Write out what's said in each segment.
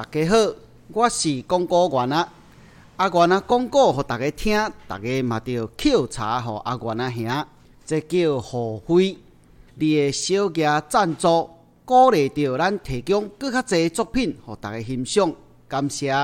大家好，我是广告员啊。阿元啊，广告给大家听，大家嘛着抾茶给阿元啊兄，这叫互惠。你的小额赞助，鼓励着咱提供更较侪作品给大家欣赏，感谢。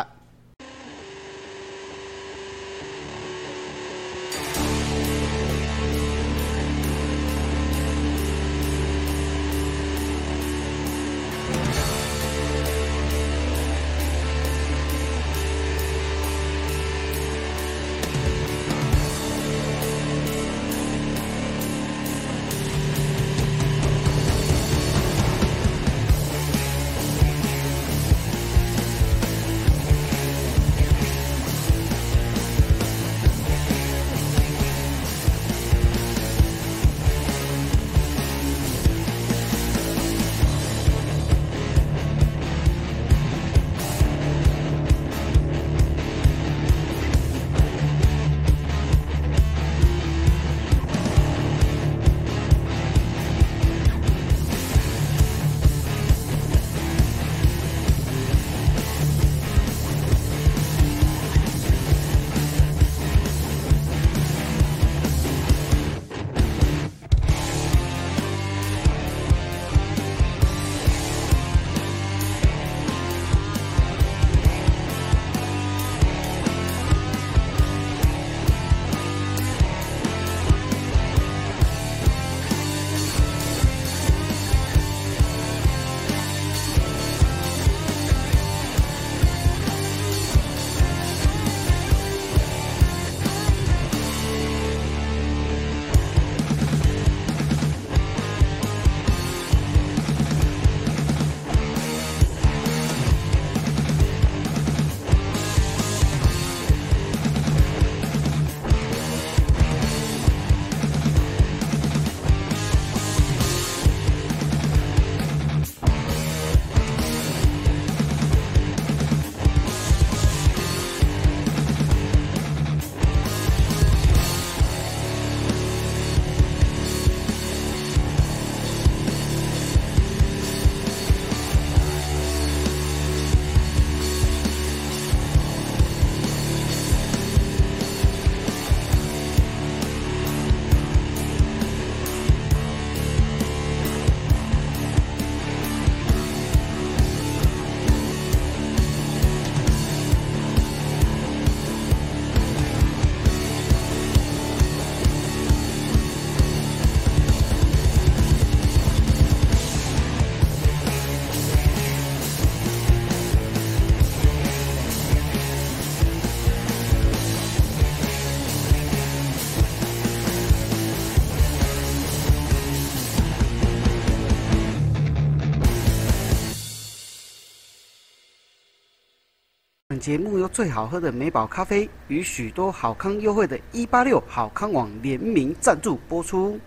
节目由最好喝的美宝咖啡与许多好康优惠的186好康网联名赞助播出。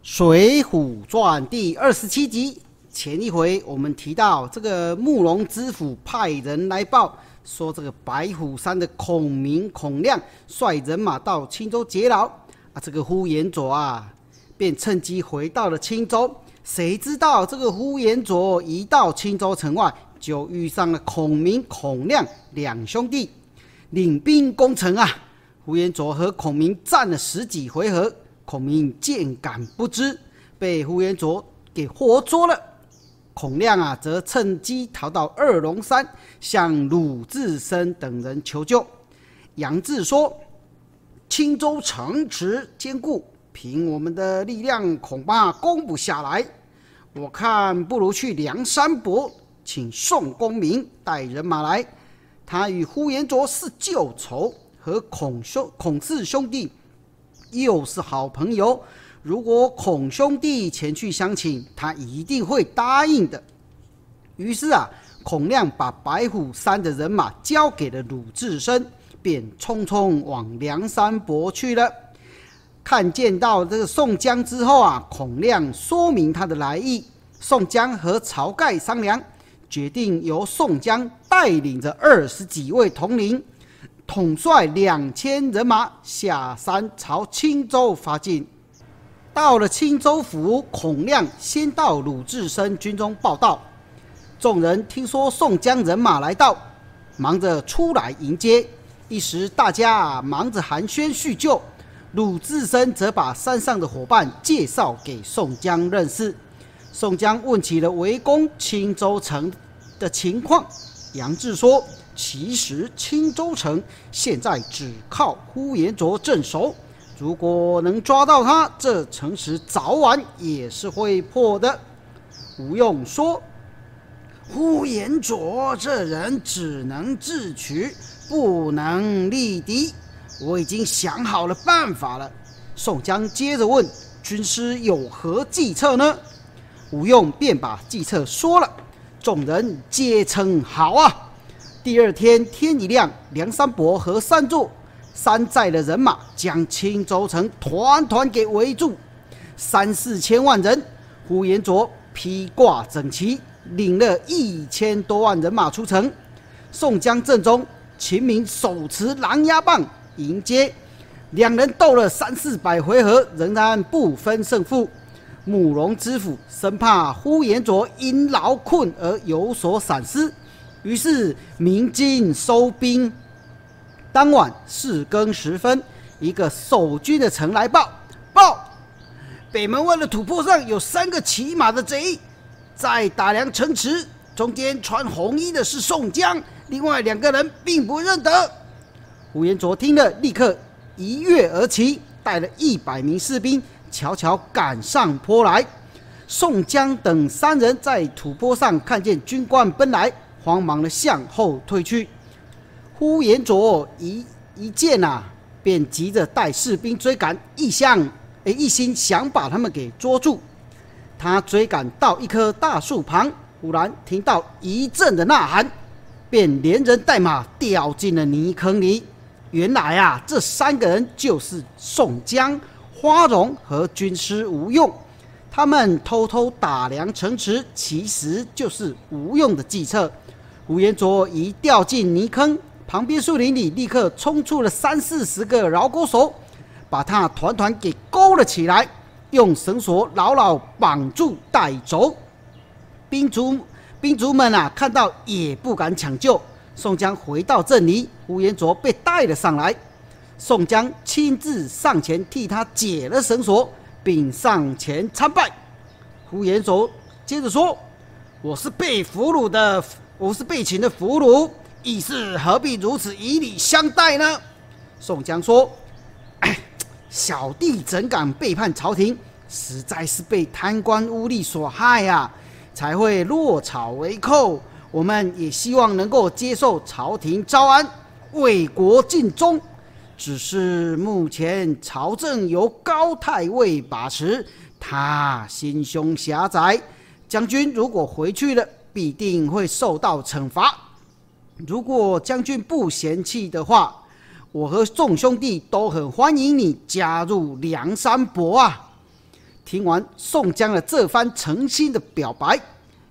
水浒传第27集，前一回我们提到这个慕容知府派人来报说，这个白虎山的孔明孔亮率人马到青州劫牢啊，这个呼延灼啊便趁机回到了青州。谁知道这个呼延灼一到青州城外，就遇上了孔明、孔亮两兄弟领兵攻城啊！呼延灼和孔明战了十几回合，孔明见感不知，被呼延灼给活捉了。孔亮啊，则趁机逃到二龙山，向鲁智深等人求救。杨志说：“青州城池坚固，凭我们的力量恐怕攻不下来，我看不如去梁山伯。”请宋公明带人马来，他与呼延灼是旧仇，和孔氏兄弟又是好朋友。如果孔兄弟前去相请，他一定会答应的。于是啊，孔亮把白虎山的人马交给了鲁智深，便匆匆往梁山伯去了。看见到这个宋江之后啊，孔亮说明他的来意。宋江和晁盖商量，决定由宋江带领着20几位统领，统帅2000人马下山朝青州发进。到了青州府，孔亮先到鲁智深军中报道。众人听说宋江人马来到，忙着出来迎接。一时大家忙着寒暄叙旧，鲁智深则把山上的伙伴介绍给宋江认识。宋江问起了围攻青州城的情况，杨志说，其实青州城现在只靠呼延灼镇守，如果能抓到他，这城池早晚也是会破的。吴用说，呼延灼这人只能智取，不能力敌，我已经想好了办法了。宋江接着问，军师有何计策呢？吴用便把计策说了，众人皆称好啊。第二天天一亮，梁山伯和三座山寨的人马将青州城团团给围住，3、4千万人。呼延灼披挂整齐，领了1000多万人马出城。宋江阵中，秦明手持狼牙棒迎接，两人斗了3、4百回合，仍然不分胜负。慕容知府生怕呼延灼因劳困而有所闪失，于是鸣金收兵。当晚4更时分，一个守军的城来报，北门外的土坡上有3个骑马的贼在打量城池，中间穿红衣的是宋江，另外2个人并不认得。呼延灼听了，立刻一跃而起，带了100名士兵悄悄赶上坡来。宋江等3人在土坡上看见军官奔来，慌忙的向后退去。呼延灼一见便急着带士兵追赶，一心想把他们给捉住。他追赶到一棵大树旁，忽然听到一阵的呐喊，便连人带马掉进了泥坑里。原来啊，这3个人就是宋江、花荣和军师吴用，他们偷偷打量城池，其实就是吴用的计策。呼延灼一掉进泥坑，旁边树林里立刻冲出了30、40个饶钩手，把他团团给勾了起来，用绳索牢牢绑住带走。兵卒们看到也不敢抢救。宋江回到阵里，呼延灼被带了上来。宋江亲自上前替他解了绳索，并上前参拜。呼延灼接着说：“我是被擒的俘虏，义士何必如此以礼相待呢？”宋江说：“小弟怎敢背叛朝廷，实在是被贪官污吏所害啊，才会落草为寇。我们也希望能够接受朝廷招安，为国尽忠。”只是目前朝政由高太尉把持，他心胸狭窄，将军如果回去了，必定会受到惩罚。如果将军不嫌弃的话，我和众兄弟都很欢迎你加入梁山伯啊。听完宋江的这番诚心的表白，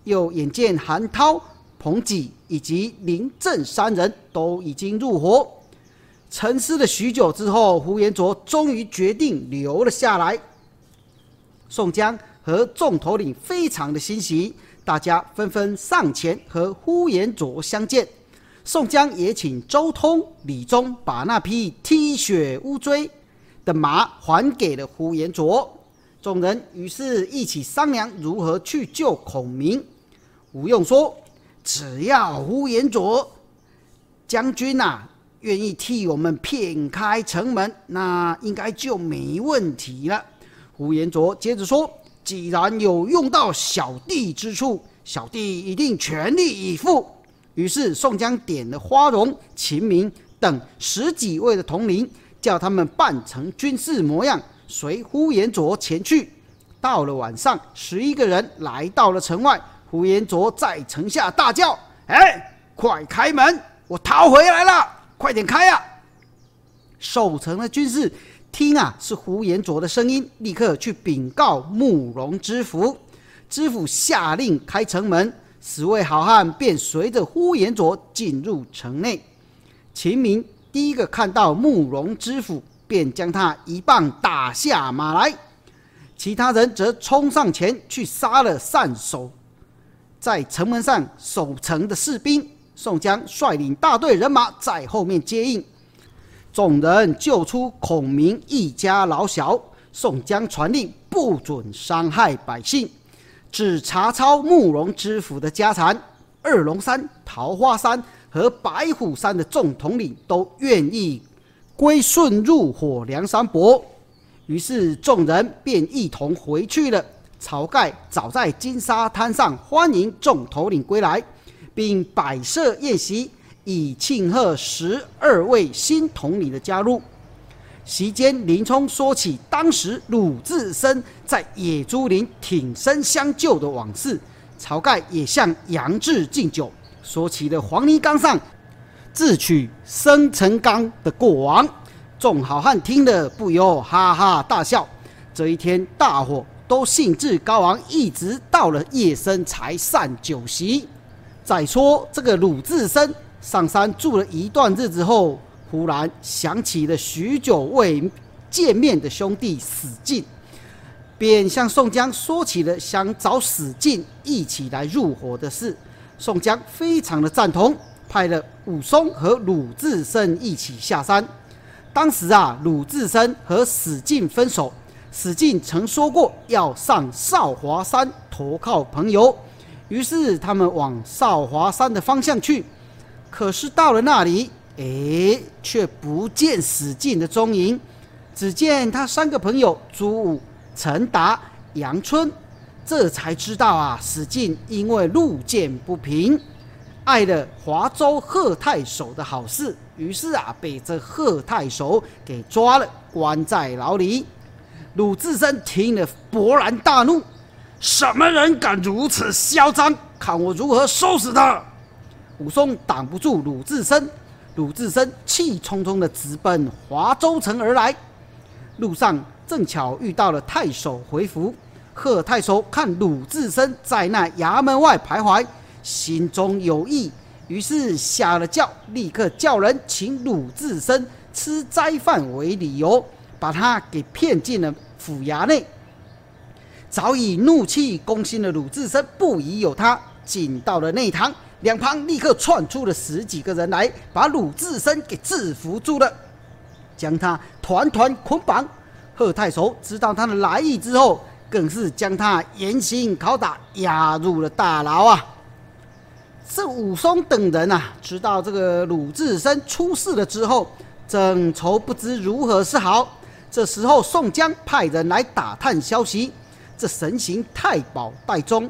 又眼见韩涛、彭济以及林震3人都已经入伙，沉思了许久之后，呼延灼终于决定留了下来。宋江和众头领非常的欣喜，大家纷纷上前和呼延灼相见。宋江也请周通、李忠把那匹踢雪乌骓的马还给了呼延灼。众人于是一起商量如何去救孔明。吴用说：“只要呼延灼将军啊愿意替我们骗开城门，那应该就没问题了。”呼延灼接着说：“既然有用到小弟之处，小弟一定全力以赴。”于是宋江点了花荣、秦明等10几位的统领，叫他们扮成军士模样，随呼延灼前去。到了晚上，11个人来到了城外。呼延灼在城下大叫：“快开门！我逃回来了！快点开啊！”守城的军士听是呼延灼的声音，立刻去禀告慕容知府。知府下令开城门，10位好汉便随着呼延灼进入城内。秦明第一个看到慕容知府，便将他一棒打下马来，其他人则冲上前去杀了在城门上守城的士兵，宋江率领大队人马在后面接应。众人救出孔明一家老小，宋江传令不准伤害百姓，只查抄慕容知府的家产。二龙山、桃花山和白虎山的众统领都愿意归顺入伙梁山伯，于是众人便一同回去了。晁盖早在金沙滩上欢迎众头领归来，并摆设宴席以庆贺12位新统领的加入。席间林冲说起当时鲁智深在野猪林挺身相救的往事，晁盖也向杨志敬酒，说起了黄泥冈上智取生辰纲的过往。众好汉听了不由哈哈大笑。这一天大伙都兴致高昂，一直到了夜深才散酒席。再说这个鲁智深上山住了一段日子后，忽然想起了许久未见面的兄弟史进，便向宋江说起了想找史进一起来入伙的事。宋江非常的赞同，派了武松和鲁智深一起下山。当时鲁智深和史进分手，史进曾说过要上少华山投靠朋友，于是他们往少华山的方向去。可是到了那里，却不见史进的踪影，只见他3个朋友朱武、陈达、杨春，这才知道史进因为路见不平，碍了华州贺太守的好事，于是被这贺太守给抓了，关在牢里。鲁智深听了勃然大怒，什么人敢如此嚣张，看我如何收拾他。武松挡不住鲁智深，鲁智深气冲冲地直奔华州城而来。路上正巧遇到了太守回府，贺太守看鲁智深在那衙门外徘徊，心中有意，于是下了轿，立刻叫人请鲁智深吃斋饭为理由，把他给骗进了府衙内。早已怒气攻心的鲁智深不疑有他，进到了内堂，两旁立刻窜出了10几个人来，把鲁智深给制服住了，将他团团捆绑。贺太守知道他的来意之后，更是将他严刑拷打，押入了大牢。这武松等人知道这个鲁智深出事了之后，正愁不知如何是好。这时候宋江派人来打探消息，这神行太保戴宗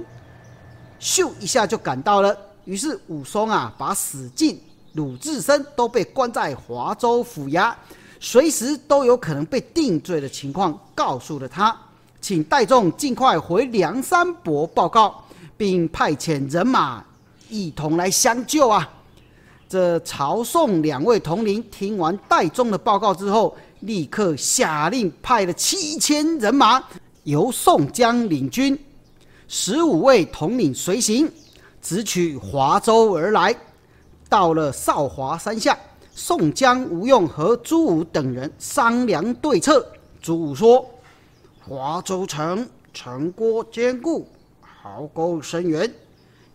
咻一下就赶到了。于是武松把史进、鲁智深都被关在华州府衙，随时都有可能被定罪的情况告诉了他，请戴宗尽快回梁山伯报告，并派遣人马一同来相救。这曹宋2位统领听完戴宗的报告之后，立刻下令派了7000人马由宋江领军，15位统领随行，直取华州而来。到了少华山下，宋江、吴用和朱武等人商量对策。朱武说：“华州城城郭坚固，壕沟深远，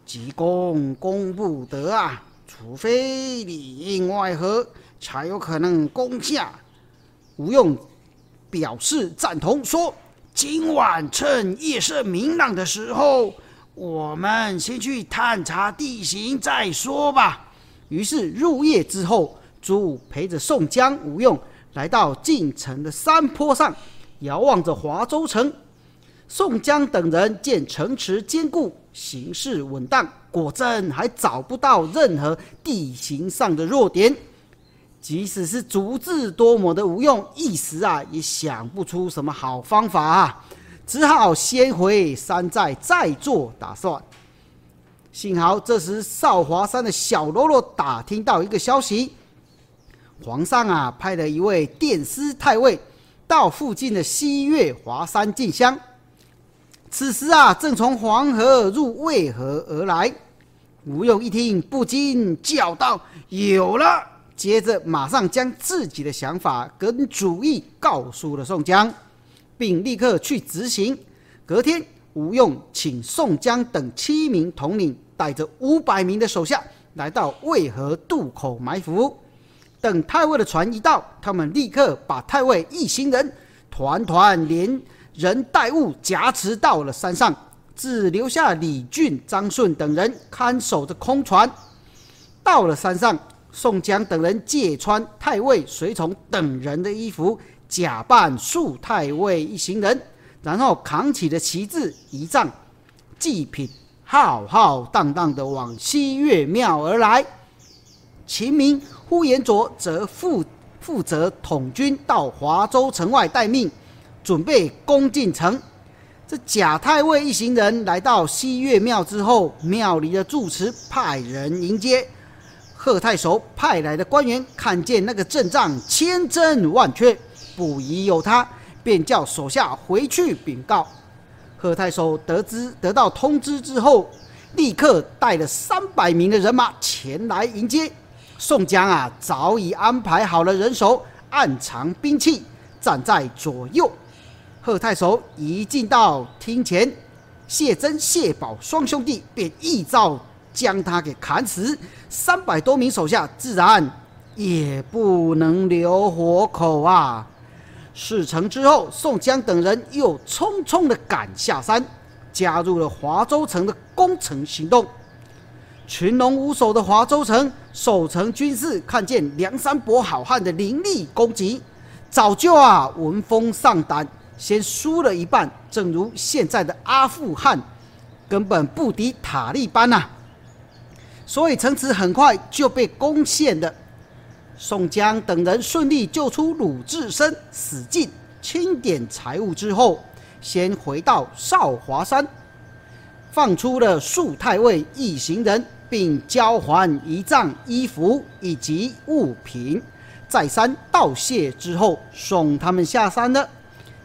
急攻不得，除非里应外合，才有可能攻下。”吴用表示赞同，说：“今晚趁夜色明朗的时候，我们先去探查地形再说吧。”于是入夜之后，朱武陪着宋江、吴用来到进城的山坡上，遥望着华州城。宋江等人见城池坚固，形势稳当，果真还找不到任何地形上的弱点。即使是足智多谋的吴用，一时也想不出什么好方法，只好先回山寨再做打算。幸好这时少华山的小喽啰打听到一个消息，皇上派了一位殿司太尉到附近的西岳华山进香，此时正从黄河入渭河而来。吴用一听不禁叫道：“有了！”接着马上将自己的想法跟主意告诉了宋江，并立刻去执行。隔天吴用请宋江等7名统领带着500名的手下来到渭河渡口埋伏。等太尉的船一到，他们立刻把太尉一行人团团连人带物夹持到了山上，只留下李俊、张顺等人看守着空船。到了山上，宋江等人借穿太尉、随从等人的衣服，假扮戍太尉一行人，然后扛起了旗帜、仪仗、祭品，浩浩荡荡地往西岳庙而来。秦明、呼延灼则负责统军到华州城外待命，准备攻进城。这假太尉一行人来到西岳庙之后，庙里的住持派人迎接。贺太守派来的官员看见那个阵仗千真万确，不疑有他，便叫手下回去禀告。贺太守得到通知之后，立刻带了300名的人马前来迎接。宋江啊，早已安排好了人手，暗藏兵器，站在左右。贺太守一进到厅前，谢珍、谢宝双兄弟便一招将他给砍死，300多名手下自然也不能留活口啊。事成之后，宋江等人又匆匆地赶下山，加入了华州城的攻城行动。群龙无首的华州城守城军士看见梁山伯好汉的凌厉攻击，早就闻风丧胆，先输了一半，正如现在的阿富汗，根本不敌塔利班啊，所以城池很快就被攻陷了。宋江等人顺利救出鲁智深、史进，清点财物之后，先回到少华山，放出了戍太尉一行人，并交还仪仗、衣服以及物品。再三道谢之后，送他们下山了。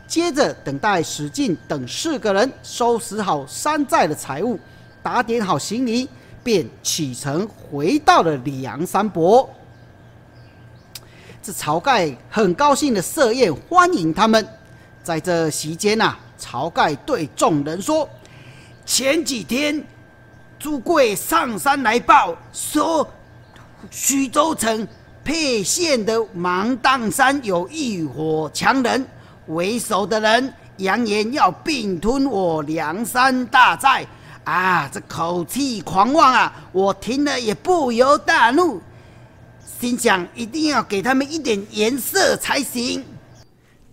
接着等待史进等4个人收拾好山寨的财物，打点好行李，便启程回到了梁山伯。这晁盖很高兴的设宴欢迎他们。在这席间啊，晁盖对众人说：“前几天朱贵上山来报说，徐州城沛县的芒砀山有一伙强人，为首的人扬言要并吞我梁山大寨啊！这口气狂妄啊！我听了也不由大怒。”心想一定要给他们一点颜色才行。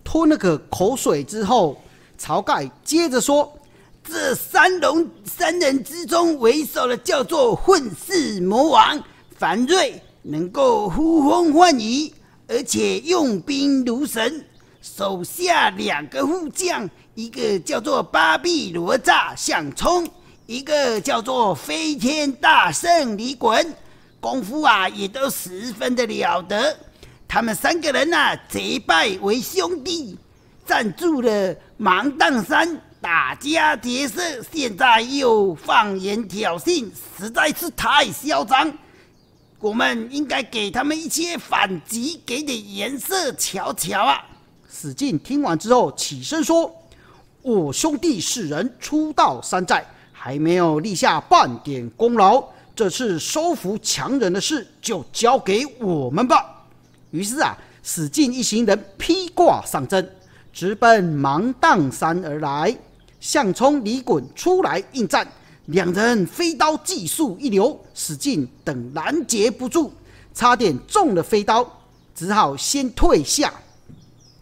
吞了个口水之后，晁盖接着说：“这三人之中，为首的叫做混世魔王樊瑞，能够呼风唤雨，而且用兵如神。手下2个副将，一个叫做八臂哪吒项冲，一个叫做飞天大圣李衮。功夫啊，也都十分的了得。他们3个人啊，结拜为兄弟，占住了芒砀山，打家劫舍，现在又放言挑衅，实在是太嚣张。我们应该给他们一些反击，给点颜色瞧瞧啊！”史进听完之后起身说：“我兄弟4人初到山寨，还没有立下半点功劳。这次收服强人的事就交给我们吧。”于是啊，史进一行人披挂上阵，直奔芒砀山而来。项冲、李衮出来应战，2人飞刀技术一流，史进等拦截不住，差点中了飞刀，只好先退下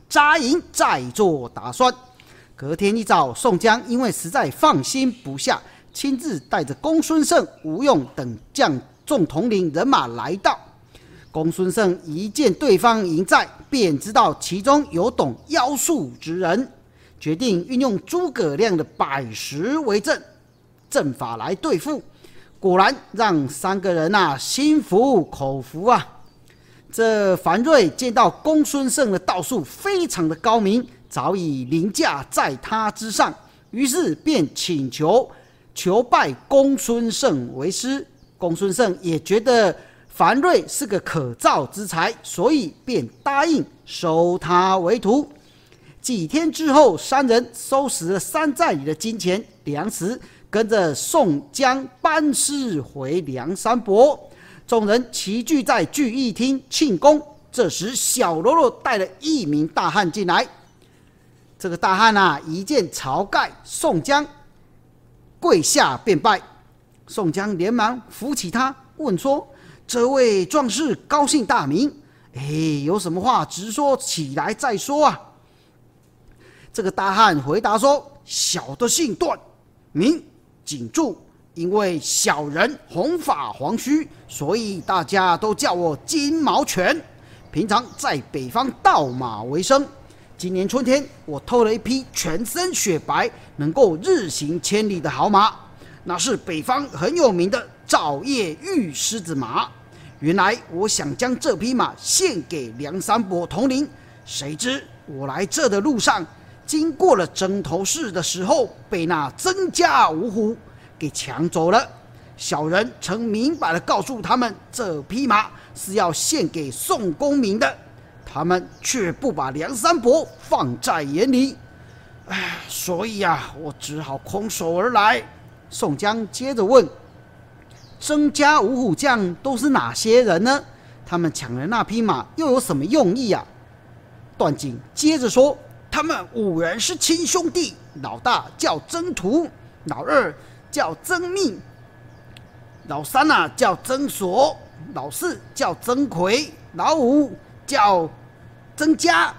扎营，再做打算。隔天一早，宋江因为实在放心不下，亲自带着公孙胜、吴用等将众统领人马来到。公孙胜一见对方营寨，便知道其中有懂妖术之人，决定运用诸葛亮的100石为阵法来对付。果然让3个人心服口服啊！这樊瑞见到公孙胜的道术非常的高明，早已凌驾在他之上，于是便请求拜公孙胜为师。公孙胜也觉得樊瑞是个可造之才，所以便答应收他为徒。几天之后，3人收拾了山寨里的金钱，粮食，跟着宋江班师回梁山伯。众人齐聚在聚义厅庆功。这时，小喽啰带了一名大汉进来。这个大汉啊，一见晁盖、宋江，跪下便拜。宋江连忙扶起他，问说：“这位壮士高姓大名？有什么话直说起来再说啊。”这个大汉回答说：“小的姓段，名景柱。因为小人红发黄须，所以大家都叫我金毛犬。平常在北方盗马为生。今年春天，我偷了一匹全身雪白、能够日行千里的好马，那是北方很有名的照夜玉狮子马。原来我想将这匹马献给梁山伯统领，谁知我来这的路上，经过了曾头市的时候，被那曾家五虎给抢走了。小人曾明白的告诉他们，这匹马是要献给宋公明的，他们却不把梁山伯放在眼里，所以啊，我只好空手而来。”宋江接着问：“曾家五虎将都是哪些人呢？他们抢了那匹马又有什么用意啊？”段景接着说：“他们五人是亲兄弟，老大叫曾屠，老二叫曾密，老三啊叫曾锁，老四叫曾奎，老五叫曾家，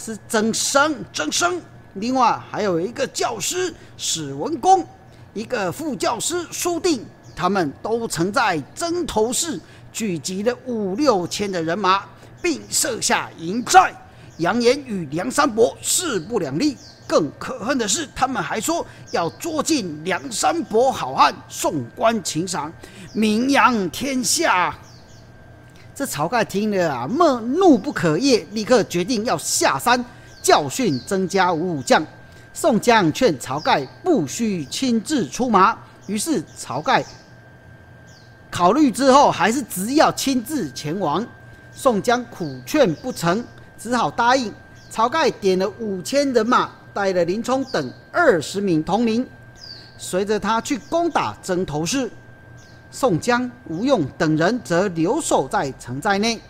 是曾生，曾生。另外还有一个教师史文恭，一个副教师苏定，他们都曾在曾头市聚集了5、6千的人马，并设下营寨，扬言与梁山伯势不两立。更可恨的是，他们还说要捉尽梁山伯好汉，送官请赏，名扬天下。”这晁盖听了啊，怒不可遏，立刻决定要下山教训曾家五虎将。宋江劝晁盖不需亲自出马，于是晁盖考虑之后，还是执意要亲自前往。宋江苦劝不成，只好答应。晁盖点了5000人马，带了林冲等20名统领，随着他去攻打曾头市。宋江、吴用等人则留守在城寨内。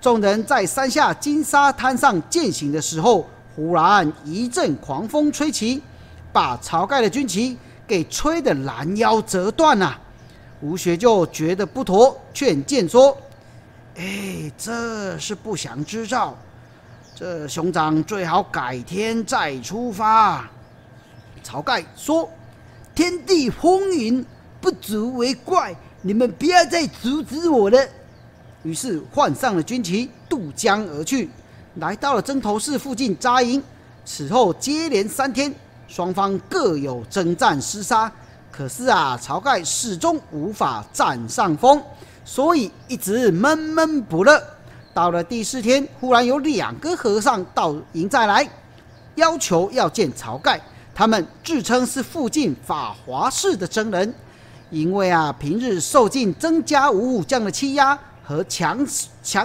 众人在山下金沙滩上践行的时候，忽然一阵狂风吹起，把晁盖的军旗给吹得拦腰折断了。吴学究觉得不妥，劝谏说：“这是不祥之兆，这兄长最好改天再出发。”晁盖说：“天地荒淫，不足为怪，你们不要再阻止我了。”于是换上了军旗，渡江而去，来到了曾头市附近扎营。此后接连3天，双方各有征战厮杀，可是啊，晁盖始终无法占上风，所以一直闷闷不乐。到了第4天，忽然有2个和尚到营寨来，要求要见晁盖。他们自称是附近法华寺的僧人，因为啊，平日受尽曾家五虎将的欺压和强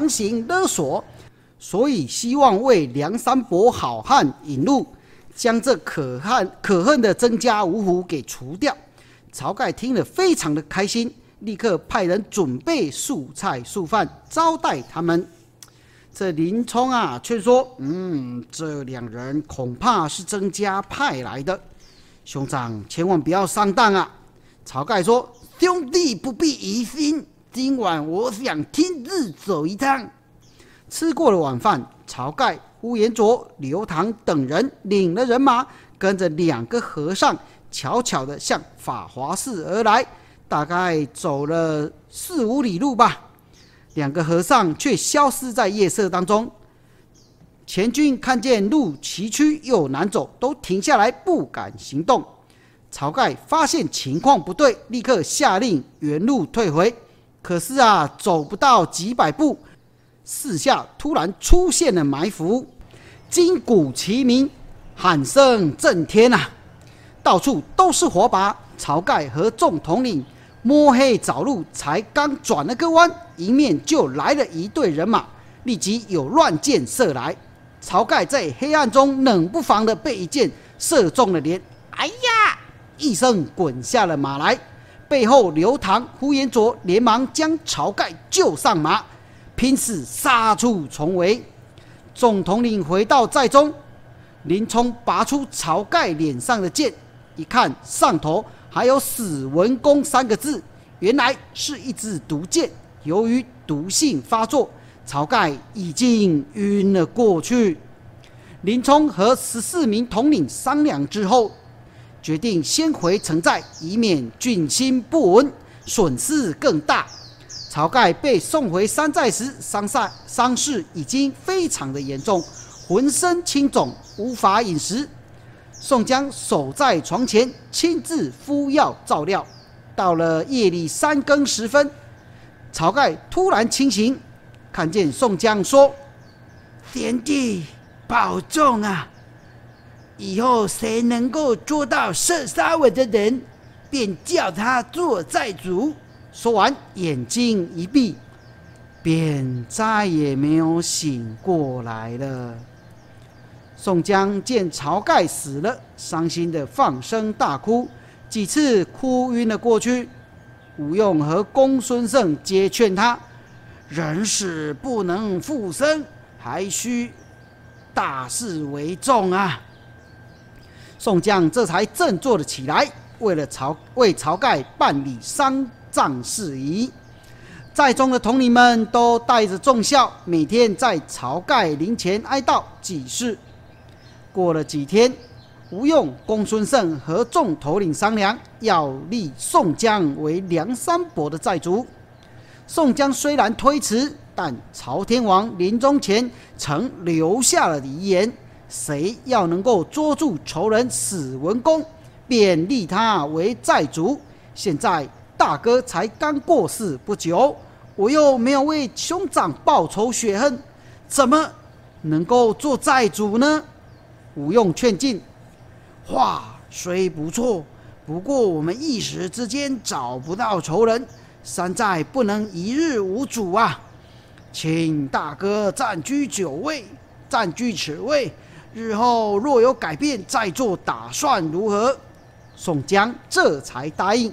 行勒索，所以希望为梁山伯好汉引路，将这可恨的曾家五虎给除掉。晁盖听了非常的开心，立刻派人准备素菜素饭招待他们。这林冲啊却说：“这2人恐怕是曾家派来的，兄长千万不要上当啊。”晁盖说：“兄弟不必疑心，今晚我想亲自走一趟。”吃过了晚饭，晁盖、呼延灼、刘唐等人领了人马，跟着2个和尚悄悄地向法华寺而来。大概走了4、5里路吧，2个和尚却消失在夜色当中。前军看见路崎岖又难走，都停下来不敢行动。晁盖发现情况不对，立刻下令原路退回。可是啊，走不到几百步，四下突然出现了埋伏，金鼓齐鸣，喊声震天啊！到处都是火把。晁盖和众统领摸黑找路，才刚转了个弯，迎面就来了一队人马，立即有乱箭射来。晁盖在黑暗中冷不防的被一箭射中了脸，哎呀一声滚下了马来。背后刘唐、呼延灼连忙将晁盖救上马，拼死杀出重围。总统领回到寨中，林冲拔出晁盖脸上的剑，一看上头还有死文弓三个字，原来是一支毒箭。由于毒性发作，晁盖已经晕了过去。林冲和14名统领商量之后，决定先回城寨，以免军心不稳，损失更大。晁盖被送回山寨时，伤势已经非常的严重，浑身青肿，无法饮食。宋江守在床前，亲自敷药照料。到了夜里3更时分，晁盖突然清醒，看见宋江说：“贤弟保重啊！以后谁能够捉到射杀我的人，便叫他做寨主。”说完，眼睛一闭，便再也没有醒过来了。宋江见晁盖死了，伤心的放声大哭，几次哭晕了过去。吴用和公孙胜皆劝他，人死不能复生，还需大事为重啊。宋江这才振作了起来，为晁盖办理丧葬事宜。寨中的统领们都带着重孝，每天在晁盖灵前哀悼祭祀。过了几天，吴用、公孙胜和众头领商量，要立宋江为梁山伯的寨主。宋江虽然推辞，但朝天王临终前曾留下了遗言，谁要能够捉住仇人史文恭，便立他为寨主。现在大哥才刚过世不久，我又没有为兄长报仇雪恨，怎么能够做寨主呢？吴用劝进，话虽不错，不过我们一时之间找不到仇人，山寨不能一日无主啊，请大哥暂居此位，日后若有改变，再做打算如何？宋江这才答应。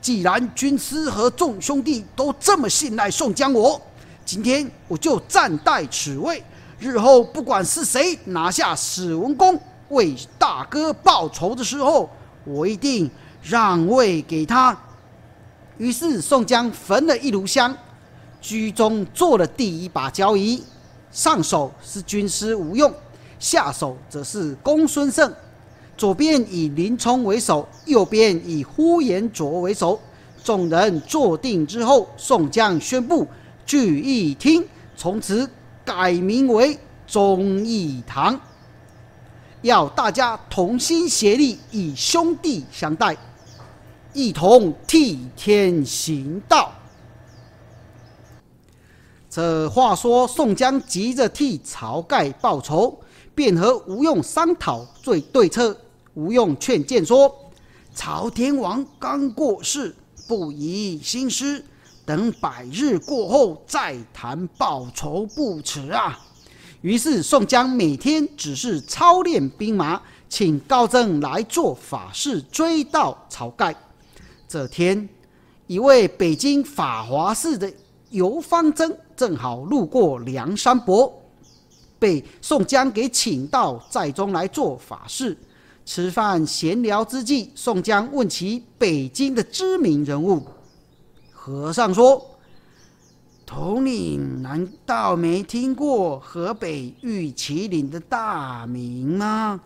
既然军师和众兄弟都这么信赖宋江我，今天我就暂代此位，日后不管是谁拿下史文恭为大哥报仇的时候，我一定让位给他。于是宋江焚了一炉香，居中做了第一把交椅。上手是军师吴用，下手则是公孙胜。左边以林冲为首，右边以呼延灼为首。众人坐定之后，宋江宣布聚义厅从此改名为忠义堂，要大家同心协力，以兄弟相待，一同替天行道。这话说，宋江急着替晁盖报仇，便和吴用商讨对策。吴用劝谏说：“朝天王刚过世，不宜兴师，等百日过后再谈报仇不迟啊。”于是宋江每天只是操练兵马，请高僧来做法事追悼晁盖。这天，一位北京法华寺的游方僧正好路过梁山伯，被宋江给请到寨中来做法事。吃饭闲聊之际，宋江问起北京的知名人物。和尚说：“统领难道没听过河北玉麒麟的大名吗？”“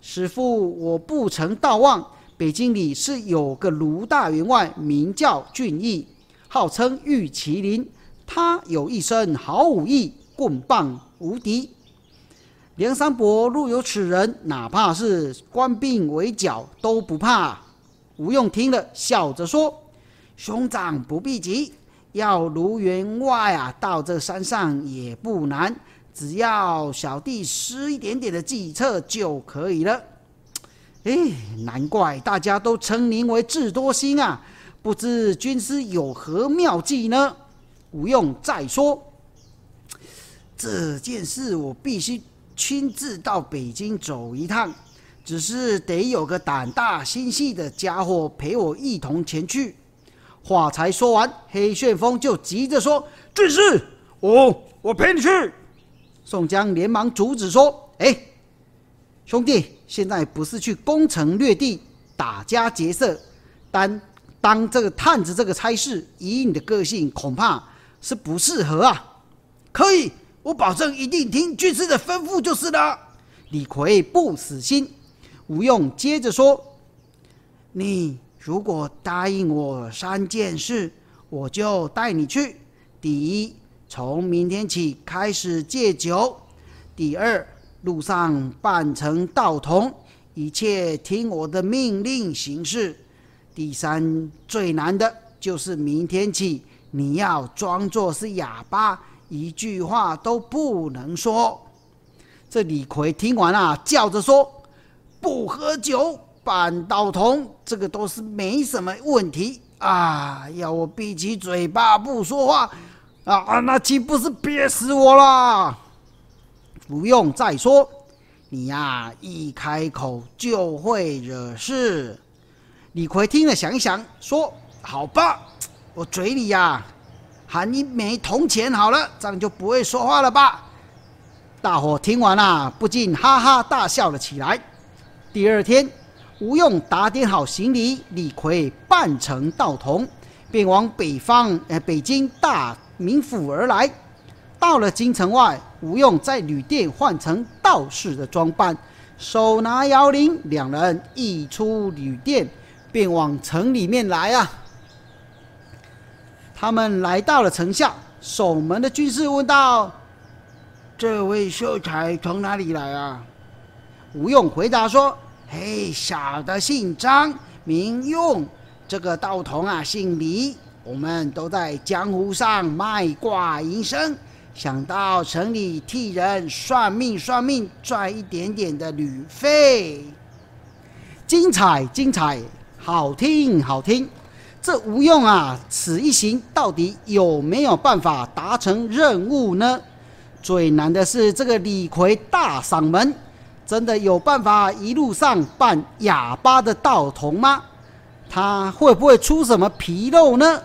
师父，我不曾道望，北京里是有个卢大员外，名叫俊义，号称玉麒麟，他有一身好武艺，棍棒无敌。梁山伯若有此人，哪怕是官兵围剿都不怕。”吴用听了，笑着说：“兄长不必急，要卢员外啊，到这山上也不难，只要小弟施一点点的计策就可以了。”“哎，难怪大家都称您为智多星啊，不知军师有何妙计呢？”吴用再说：“这件事我必须亲自到北京走一趟，只是得有个胆大心细的家伙陪我一同前去。”话才说完，黑旋风就急着说：“军师，我陪你去。”宋江连忙阻止说：“哎，兄弟，现在不是去攻城略地、打家劫舍，当这个探子这个差事，以你的个性，恐怕是不适合啊。”“可以，我保证一定听军师的吩咐就是了。”李逵不死心。吴用接着说：“你如果答应我三件事，我就带你去。第一，从明天起开始戒酒；第二，路上扮成道童，一切听我的命令行事；第三，最难的就是明天起你要装作是哑巴，一句话都不能说。”这李逵听完啊，叫着说：“不喝酒、扮道童，这个都是没什么问题啊！要我闭起嘴巴不说话啊，那岂不是憋死我啦？”不用再说，你呀，一开口就会惹事。李逵听了想一想，说：“好吧，我嘴里呀含一枚铜钱好了，这样就不会说话了吧？”大伙听完啊，不禁哈哈大笑了起来。第二天，吴用打点好行李，李逵扮成道童，便往北京大名府而来。到了京城外，吴用在旅店换成道士的装扮，手拿摇铃，两人一出旅店，便往城里面来啊。他们来到了城下，守门的军士问道：“这位秀才从哪里来啊？”吴用回答说：“嘿，小的姓张，名用。这个道童啊，姓李。我们都在江湖上卖卦营生，想到城里替人算命算命，赚一点点的旅费。”精彩，精彩，好听，好听。这吴用啊，此一行到底有没有办法达成任务呢？最难的是这个李逵大嗓门，真的有办法一路上扮哑巴的道童吗？他会不会出什么纰漏呢？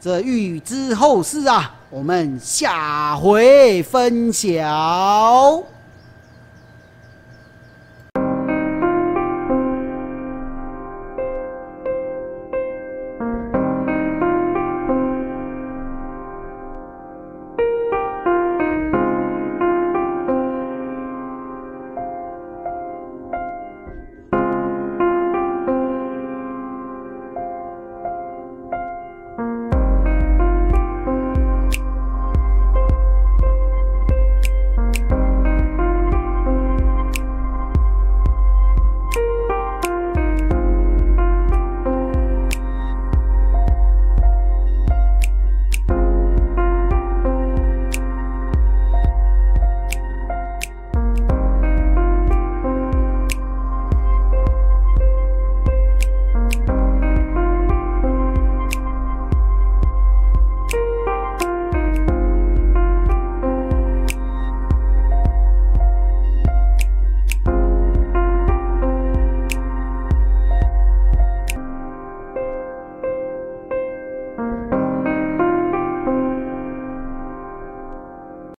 这预知后事啊，我们下回分晓。